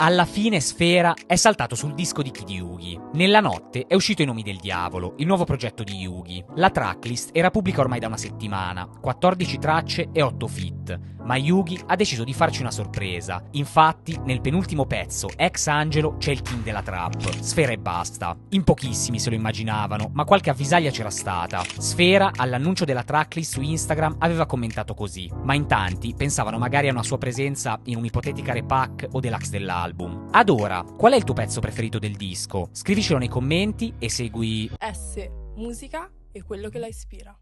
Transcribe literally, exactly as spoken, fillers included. Alla fine Sfera è saltato sul disco di Kid Yugi. Nella notte è uscito I nomi del diavolo, il nuovo progetto di Yugi. La tracklist era pubblica ormai da una settimana, quattordici tracce e otto feat, ma Yugi ha deciso di farci una sorpresa. Infatti, nel penultimo pezzo, Ex Angelo, c'è il king della trap, Sfera e basta. In pochissimi se lo immaginavano, ma qualche avvisaglia c'era stata. Sfera, all'annuncio della tracklist su Instagram, aveva commentato così, ma in tanti pensavano magari a una sua presenza in un'ipotetica repack o deluxe dell'album. Ad ora, qual è il tuo pezzo preferito del disco? Scrivicelo nei commenti e segui S Musica e quello che la ispira.